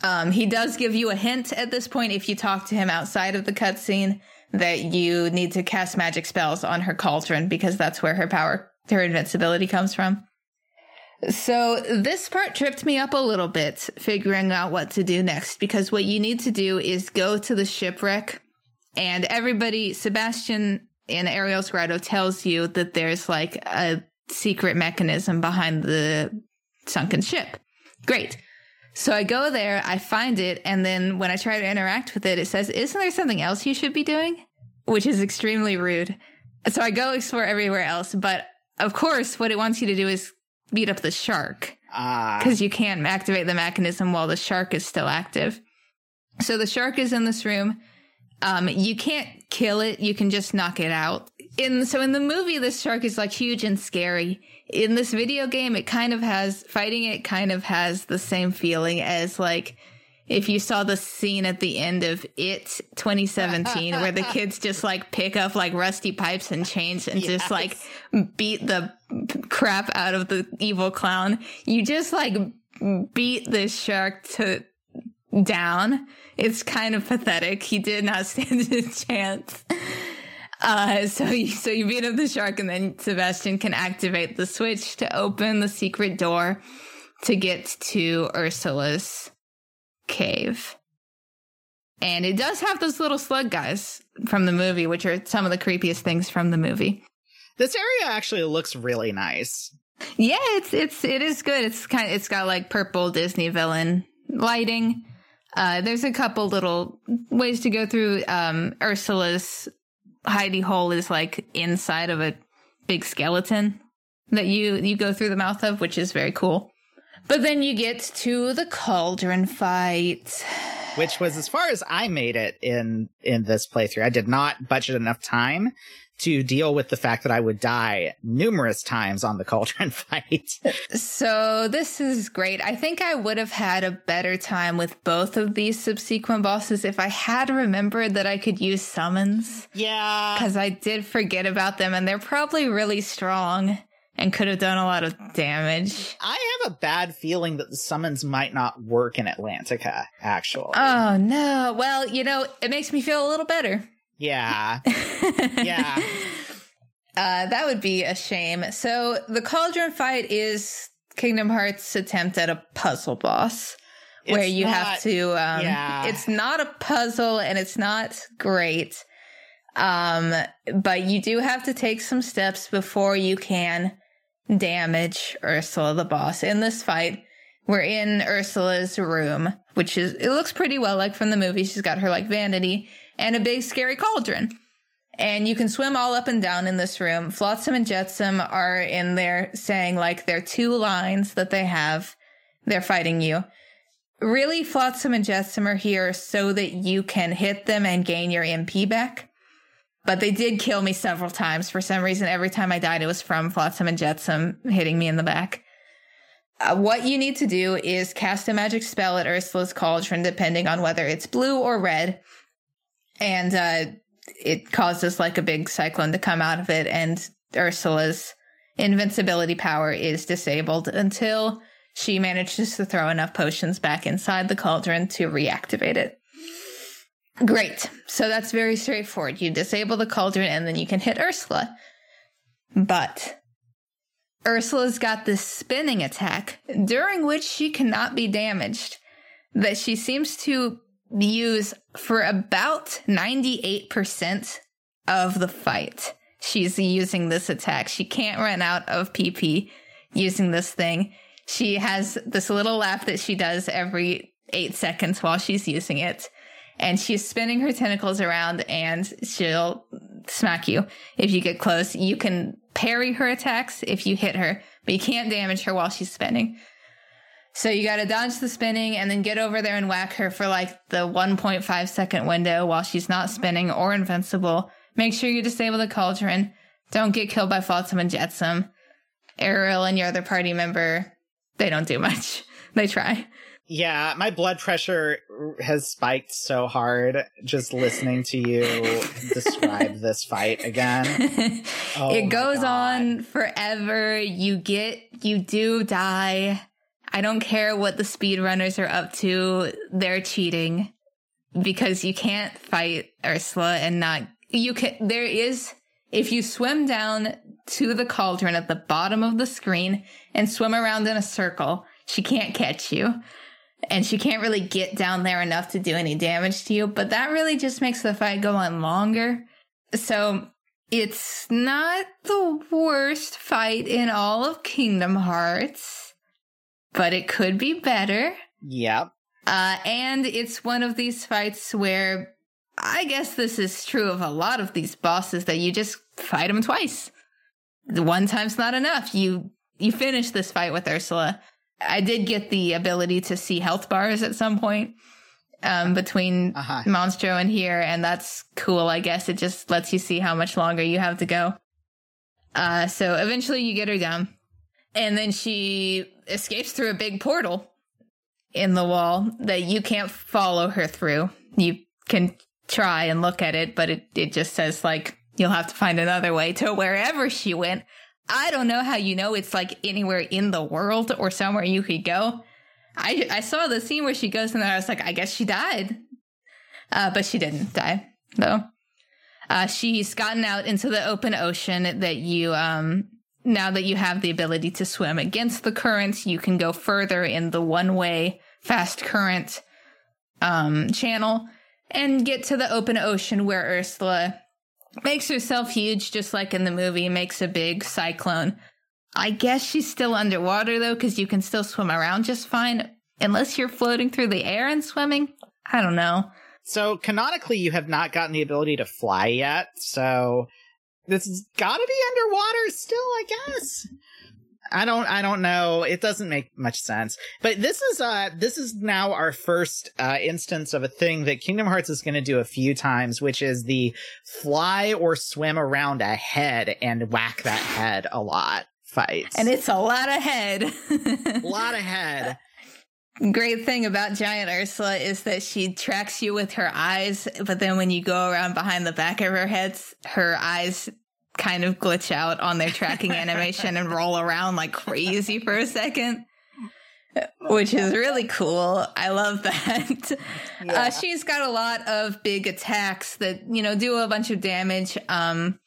Um, he does give you a hint at this point, if you talk to him outside of the cutscene, that you need to cast magic spells on her cauldron, because that's where her power, her invincibility comes from. So this part tripped me up a little bit, figuring out what to do next, because what you need to do is go to the shipwreck And everybody, Sebastian and Ariel Sgrado tells you that there's like a secret mechanism behind the sunken ship. Great. So I go there, I find it, and then when I try to interact with it, it says, isn't there something else you should be doing? Which is extremely rude. So I go explore everywhere else, but of course what it wants you to do is beat up the shark. Ah. Because you can't activate the mechanism while the shark is still active. So the shark is in this room. Um, you can't kill it. You can just knock it out. In, so in the movie, this shark is like huge and scary. In this video game, it kind of has, fighting it kind of has the same feeling as like if you saw the scene at the end of It twenty seventeen where the kids just like pick up like rusty pipes and chains and yes. just like beat the crap out of the evil clown. You just like beat this shark to down. It's kind of pathetic. He did not stand a chance. Uh, so you, so you beat up the shark, and then Sebastian can activate the switch to open the secret door to get to Ursula's cave. And it does have those little slug guys from the movie, which are some of the creepiest things from the movie. This area actually looks really nice. Yeah, it's it's it is good. It's kind of, it's got like purple Disney villain lighting. Uh, there's a couple little ways to go through. Um, Ursula's hidey hole is like inside of a big skeleton that you, you go through the mouth of, which is very cool. But then you get to the cauldron fight, which was as far as I made it in in this playthrough. I did not budget enough time to deal with the fact that I would die numerous times on the cauldron fight. So this is great. I think I would have had a better time with both of these subsequent bosses if I had remembered that I could use summons. Yeah. Because I did forget about them, and they're probably really strong and could have done a lot of damage. I have a bad feeling that the summons might not work in Atlantica, actually. Oh, no. Well, you know, it makes me feel a little better. Yeah. Yeah. Uh, that would be a shame. So the cauldron fight is Kingdom Hearts' attempt at a puzzle boss where it's you not, have to. Um, yeah. It's not a puzzle and it's not great. Um, but you do have to take some steps before you can damage Ursula, the boss. In this fight, we're in Ursula's room, which is, it looks pretty well like from the movie. She's got her like vanity and a big scary cauldron. And you can swim all up and down in this room. Flotsam and Jetsam are in there saying, like, their two lines that they have. They're fighting you. Really, Flotsam and Jetsam are here so that you can hit them and gain your M P back. But they did kill me several times. For some reason, every time I died, it was from Flotsam and Jetsam hitting me in the back. Uh, what you need to do is cast a magic spell at Ursula's cauldron, depending on whether it's blue or red. And uh, it causes like a big cyclone to come out of it. And Ursula's invincibility power is disabled until she manages to throw enough potions back inside the cauldron to reactivate it. Great. So that's very straightforward. You disable the cauldron and then you can hit Ursula. But Ursula's got this spinning attack during which she cannot be damaged that she seems to use for about ninety-eight percent of the fight. She's using this attack. She can't run out of P P using this thing. She has this little laugh that she does every eight seconds while she's using it. And she's spinning her tentacles around and she'll smack you. If you get close, you can parry her attacks if you hit her, but you can't damage her while she's spinning. So you got to dodge the spinning and then get over there and whack her for like the one point five second window while she's not spinning or invincible. Make sure you disable the cauldron. Don't get killed by Flotsam and Jetsam. Ariel and your other party member, they don't do much. They try. Yeah, my blood pressure has spiked so hard just listening to you describe this fight again. Oh, it goes on forever. You get, you do die. I don't care what the speedrunners are up to. They're cheating because you can't fight Ursula and not, you can, there is, if you swim down to the cauldron at the bottom of the screen and swim around in a circle, she can't catch you. and she can't really get down there enough to do any damage to you. But that really just makes the fight go on longer. So it's not the worst fight in all of Kingdom Hearts, but it could be better. Yep. Uh, and it's one of these fights where, I guess this is true of a lot of these bosses, that you just fight them twice. The one time's not enough. You you finish this fight with Ursula. I did get the ability to see health bars at some point um, between uh-huh. Monstro and here, and that's cool, I guess. It just lets you see how much longer you have to go. Uh, so eventually you get her down, and then she escapes through a big portal in the wall that you can't follow her through. You can try and look at it, but it, it just says, like, you'll have to find another way to wherever she went. I don't know how you know it's, like, anywhere in the world or somewhere you could go. I, I saw the scene where she goes in there. I was like, I guess she died. Uh, but she didn't die, though. Uh, she's gotten out into the open ocean that you, um, now that you have the ability to swim against the currents, you can go further in the one-way fast current um, channel and get to the open ocean where Ursula makes herself huge, just like in the movie, makes a big cyclone. I guess she's still underwater, though, because you can still swim around just fine, unless you're floating through the air and swimming. I don't know. So, canonically, you have not gotten the ability to fly yet, so this has got to be underwater still, I guess. I don't, I don't know. It doesn't make much sense. But this is, uh, this is now our first, uh, instance of a thing that Kingdom Hearts is going to do a few times, which is the fly or swim around a head and whack that head a lot fights. And it's a lot of head. A lot of head. Great thing about Giant Ursula is that she tracks you with her eyes, but then when you go around behind the back of her head, her eyes kind of glitch out on their tracking animation and roll around like crazy for a second, which is really cool. I love that. Yeah. Uh, she's got a lot of big attacks that, you know, do a bunch of damage. Um,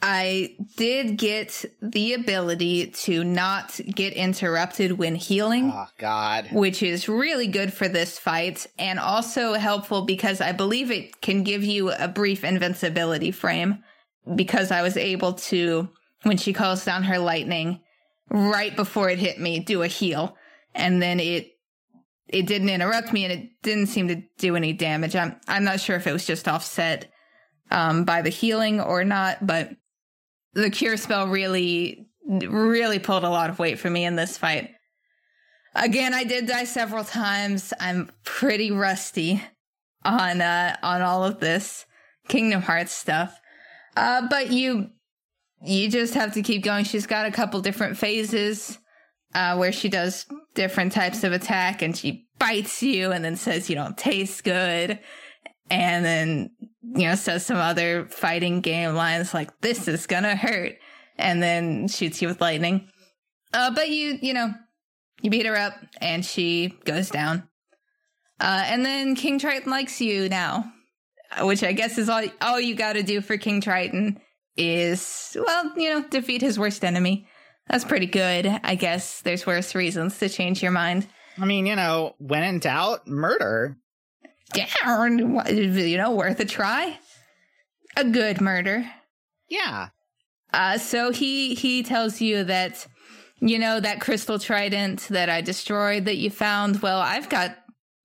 I did get the ability to not get interrupted when healing. Oh, God. Which is really good for this fight, and also helpful because I believe it can give you a brief invincibility frame. Because I was able to, when she calls down her lightning, right before it hit me, do a heal. And then it it didn't interrupt me, and it didn't seem to do any damage. I'm, I'm not sure if it was just offset um, by the healing or not, but the cure spell really, really pulled a lot of weight for me in this fight. Again, I did die several times. I'm pretty rusty on uh, on all of this Kingdom Hearts stuff. Uh, but you you just have to keep going. She's got a couple different phases uh, where she does different types of attack, and she bites you and then says you don't taste good, and then, you know, says some other fighting game lines like, this is gonna hurt, and then shoots you with lightning. Uh, but you, you know, you beat her up, and she goes down. Uh, and then King Triton likes you now. Which I guess is all all you got to do for King Triton is, well, you know, defeat his worst enemy. That's pretty good. I guess there's worse reasons to change your mind. I mean, you know, when in doubt, murder. Yeah, you know, worth a try. A good murder. Yeah. Uh, so he he tells you that, you know, that crystal trident that I destroyed that you found, well, I've got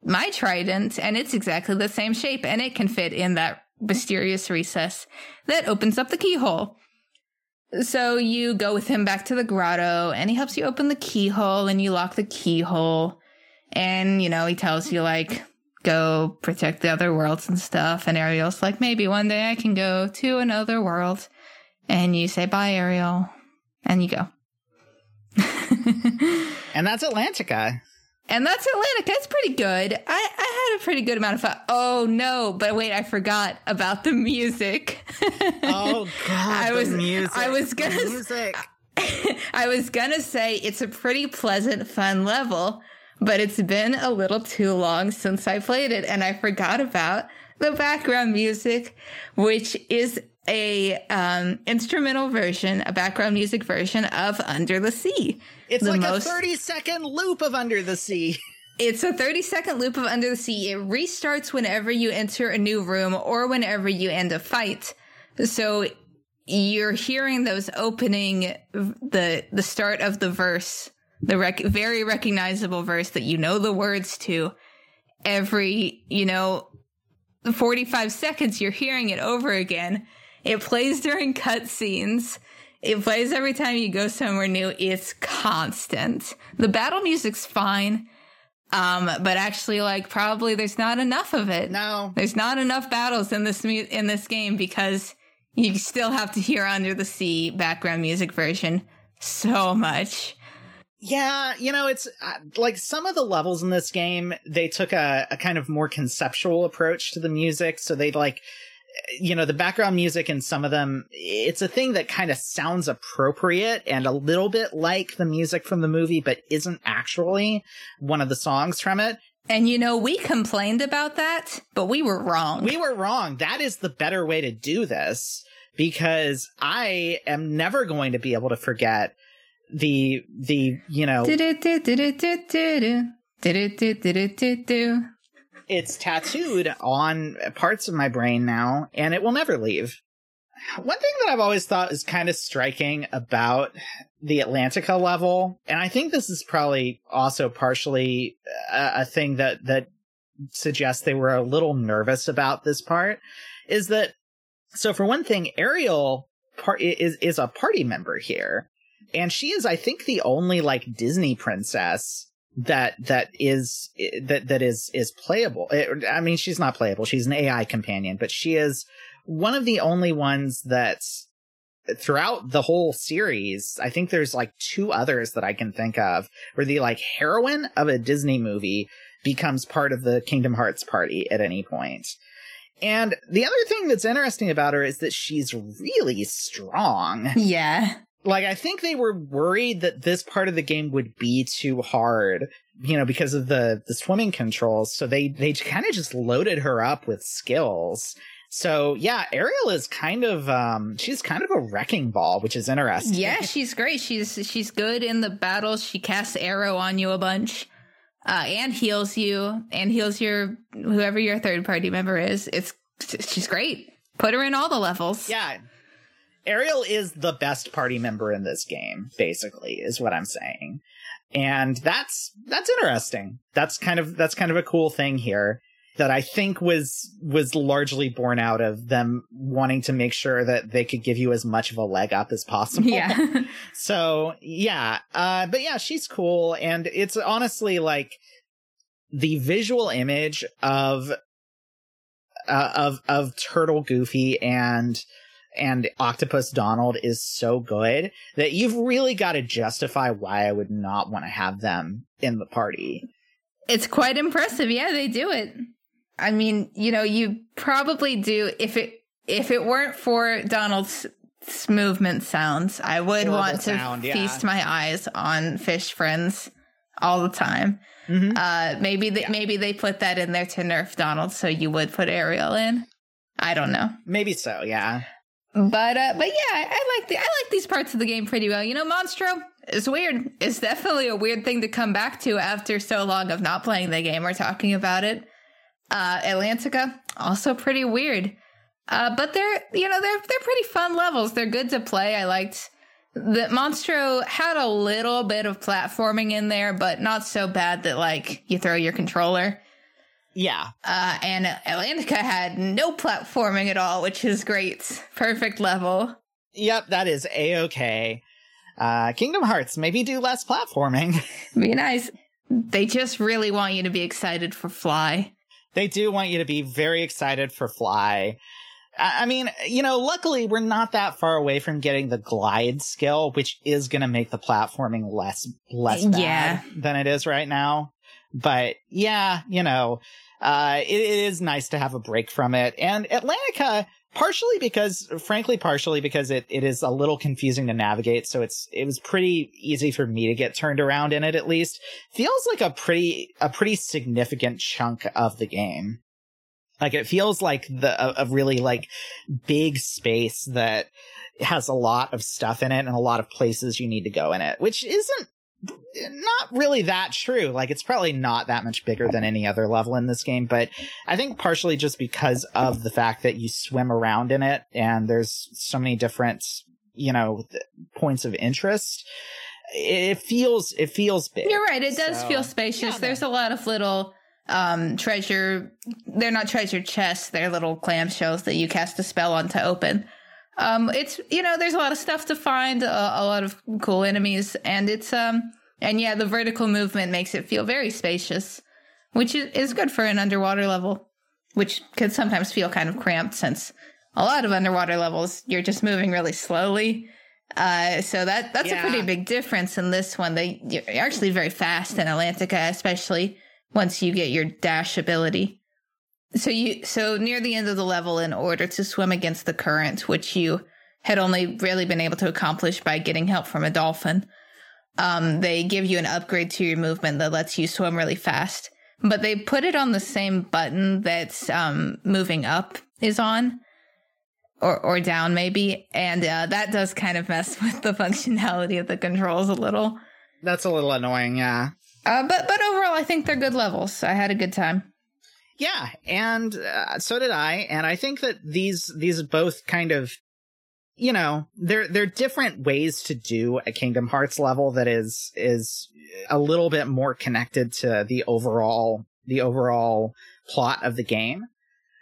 my trident, and it's exactly the same shape, and it can fit in that mysterious recess that opens up the keyhole. So you go with him back to the grotto, and he helps you open the keyhole, and you lock the keyhole, and, you know, he tells you, like, go protect the other worlds and stuff, and Ariel's like, maybe one day I can go to another world, and you say, bye, Ariel, and you go. And that's Atlantica. And that's Atlantica. It's pretty good. I, I had a pretty good amount of fun. Oh, no. But wait, I forgot about the music. Oh, God, I was, the music. I was gonna, the music. I was going to say it's a pretty pleasant, fun level, but it's been a little too long since I played it, and I forgot about the background music, which is a um, instrumental version, a background music version of Under the Sea. It's the like most... a thirty second loop of Under the Sea. It's a thirty second loop of Under the Sea. It restarts whenever you enter a new room or whenever you end a fight. So you're hearing those opening, the the start of the verse, the rec- very recognizable verse that you know the words to. Every, you know, forty-five seconds, you're hearing it over again. It plays during cutscenes. It plays every time you go somewhere new. It's constant. The battle music's fine. Um, but actually, like, probably there's not enough of it. No, there's not enough battles in this mu- in this game because you still have to hear Under the Sea background music version so much. Yeah, you know, it's uh, like some of the levels in this game, they took a, a kind of more conceptual approach to the music. So they'd like, you know, the background music in some of them, it's a thing that kind of sounds appropriate and a little bit like the music from the movie, but isn't actually one of the songs from it. And, you know, we complained about that, but we were wrong. We were wrong. That is the better way to do this, because I am never going to be able to forget the, the you know... It's tattooed on parts of my brain now, and it will never leave. One thing that I've always thought is kind of striking about the Atlantica level, and I think this is probably also partially a, a thing that, that suggests they were a little nervous about this part, is that, so for one thing, Ariel par- is, is a party member here, and she is, I think, the only, like, Disney princess that that is that that is is playable. It, I mean, she's not playable. She's an A I companion, but she is one of the only ones that throughout the whole series, I think there's like two others that I can think of where the like heroine of a Disney movie becomes part of the Kingdom Hearts party at any point. And the other thing that's interesting about her is that she's really strong. Yeah. Like, I think they were worried that this part of the game would be too hard, you know, because of the, the swimming controls. So they, they kind of just loaded her up with skills. So, yeah, Ariel is kind of, um, she's kind of a wrecking ball, which is interesting. Yeah, she's great. She's she's good in the battles. She casts arrow on you a bunch uh, and heals you and heals your whoever your third party member is. It's she's great. Put her in all the levels. Yeah. Ariel is the best party member in this game, basically, is what I'm saying. And that's that's interesting. That's kind of that's kind of a cool thing here that I think was was largely born out of them wanting to make sure that they could give you as much of a leg up as possible. Yeah. So, yeah. Uh, but yeah, she's cool. And it's honestly like the visual image of uh, of of Turtle Goofy and and Octopus Donald is so good that you've really got to justify why I would not want to have them in the party. It's quite impressive. Yeah, they do it. I mean, you know, you probably do. If it if it weren't for Donald's movement sounds, I would Horrible want to sound, yeah. feast my eyes on fish friends all the time. Mm-hmm. Uh, maybe they, yeah. maybe they put that in there to nerf Donald, so you would put Ariel in. I don't know. Maybe so. Yeah. But uh, but yeah, I like the I like these parts of the game pretty well. You know, Monstro is weird. It's definitely a weird thing to come back to after so long of not playing the game or talking about it. Uh, Atlantica also pretty weird. Uh, but they're you know they're they're pretty fun levels. They're good to play. I liked that Monstro had a little bit of platforming in there, but not so bad that like you throw your controller. Yeah. Uh, and Atlantica had no platforming at all, which is great. Perfect level. Yep, that is A-okay. Uh, Kingdom Hearts, maybe do less platforming. Be nice. They just really want you to be excited for Fly. They do want you to be very excited for Fly. I mean, you know, luckily we're not that far away from getting the glide skill, which is going to make the platforming less, less bad yeah. than it is right now. But yeah, you know, uh, it, it is nice to have a break from it. And Atlantica, partially because, frankly, partially because it, it is a little confusing to navigate. So it's it was pretty easy for me to get turned around in it, at least. Feels like a pretty a pretty significant chunk of the game. Like it feels like the a, a really like big space that has a lot of stuff in it and a lot of places you need to go in it, which isn't not really that true. Like, it's probably not that much bigger than any other level in this game, but I think partially just because of the fact that you swim around in it and there's so many different, you know, points of interest, it feels it feels big. You're right, it does so, feel spacious. Yeah, there's a lot of little um treasure, they're not treasure chests, they're little clamshells that you cast a spell on to open. Um, it's, you know, there's a lot of stuff to find, a, a lot of cool enemies, and it's, um, and yeah, the vertical movement makes it feel very spacious, which is good for an underwater level, which could sometimes feel kind of cramped since a lot of underwater levels, you're just moving really slowly. Uh, so that, that's yeah. a pretty big difference in this one. They, you're actually very fast in Atlantica, especially once you get your dash ability. So you so near the end of the level, in order to swim against the current, which you had only really been able to accomplish by getting help from a dolphin, um, they give you an upgrade to your movement that lets you swim really fast. But they put it on the same button that's um, moving up is on, or or down maybe, and uh, that does kind of mess with the functionality of the controls a little. That's a little annoying, yeah. Uh, but but overall, I think they're good levels. I had a good time. Yeah, and uh, so did I, and I think that these these both kind of, you know, they're they're different ways to do a Kingdom Hearts level that is is a little bit more connected to the overall the overall plot of the game.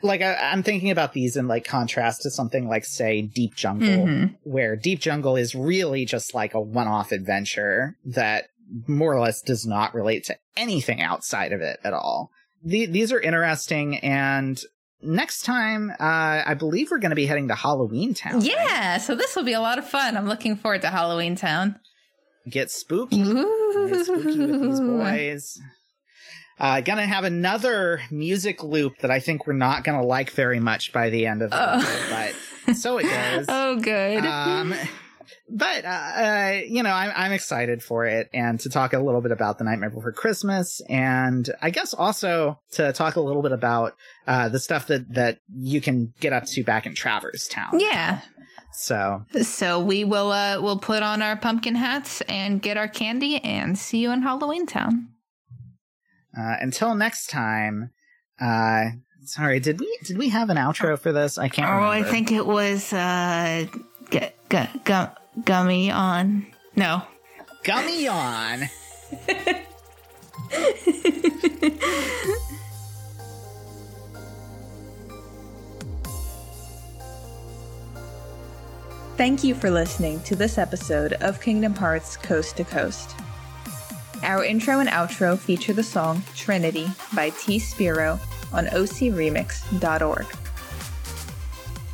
Like, I, I'm thinking about these in, like, contrast to something like, say, Deep Jungle, mm-hmm. where Deep Jungle is really just, like, a one-off adventure that more or less does not relate to anything outside of it at all. The, these are interesting, and next time, uh, I believe we're going to be heading to Halloween Town. Yeah, right? So this will be a lot of fun. I'm looking forward to Halloween Town. Get spooky. Ooh. Get spooky with these boys. Uh, gonna have another music loop that I think we're not gonna like very much by the end of it, oh. but so it goes. Oh, good. Um, But, uh, uh, you know, I'm, I'm excited for it and to talk a little bit about The Nightmare Before Christmas. And I guess also to talk a little bit about uh, the stuff that, that you can get up to back in Traverse Town. Yeah. So. So we will uh, we'll put on our pumpkin hats and get our candy and see you in Halloween Town. Uh, until next time. Uh, sorry, did we did we have an outro for this? I can't remember. Oh, I think it was... Uh, g- g- g- Gummi on. No. Gummi on. Thank you for listening to this episode of Kingdom Hearts Coast to Coast. Our intro and outro feature the song Trinity by T. Spiro on o c remix dot org.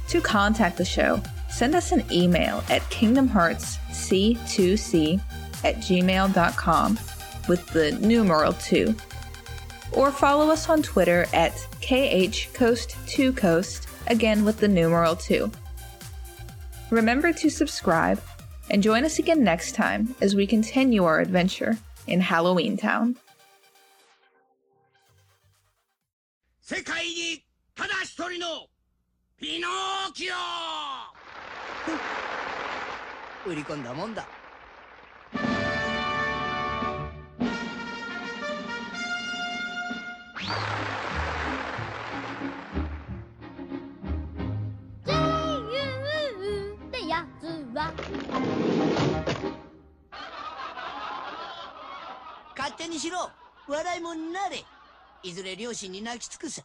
To contact the show, send us an email at kingdom hearts c two c at gmail dot com with the numeral two, or follow us on Twitter at K H Coast to Coast, again with the numeral two. Remember to subscribe and join us again next time as we continue our adventure in Halloween Town. 世界にただ一人のピノキオ! 売り込んだもんだ。自由ってやつは勝手にしろ、笑いもんになれ。いずれ両親に泣きつくさ。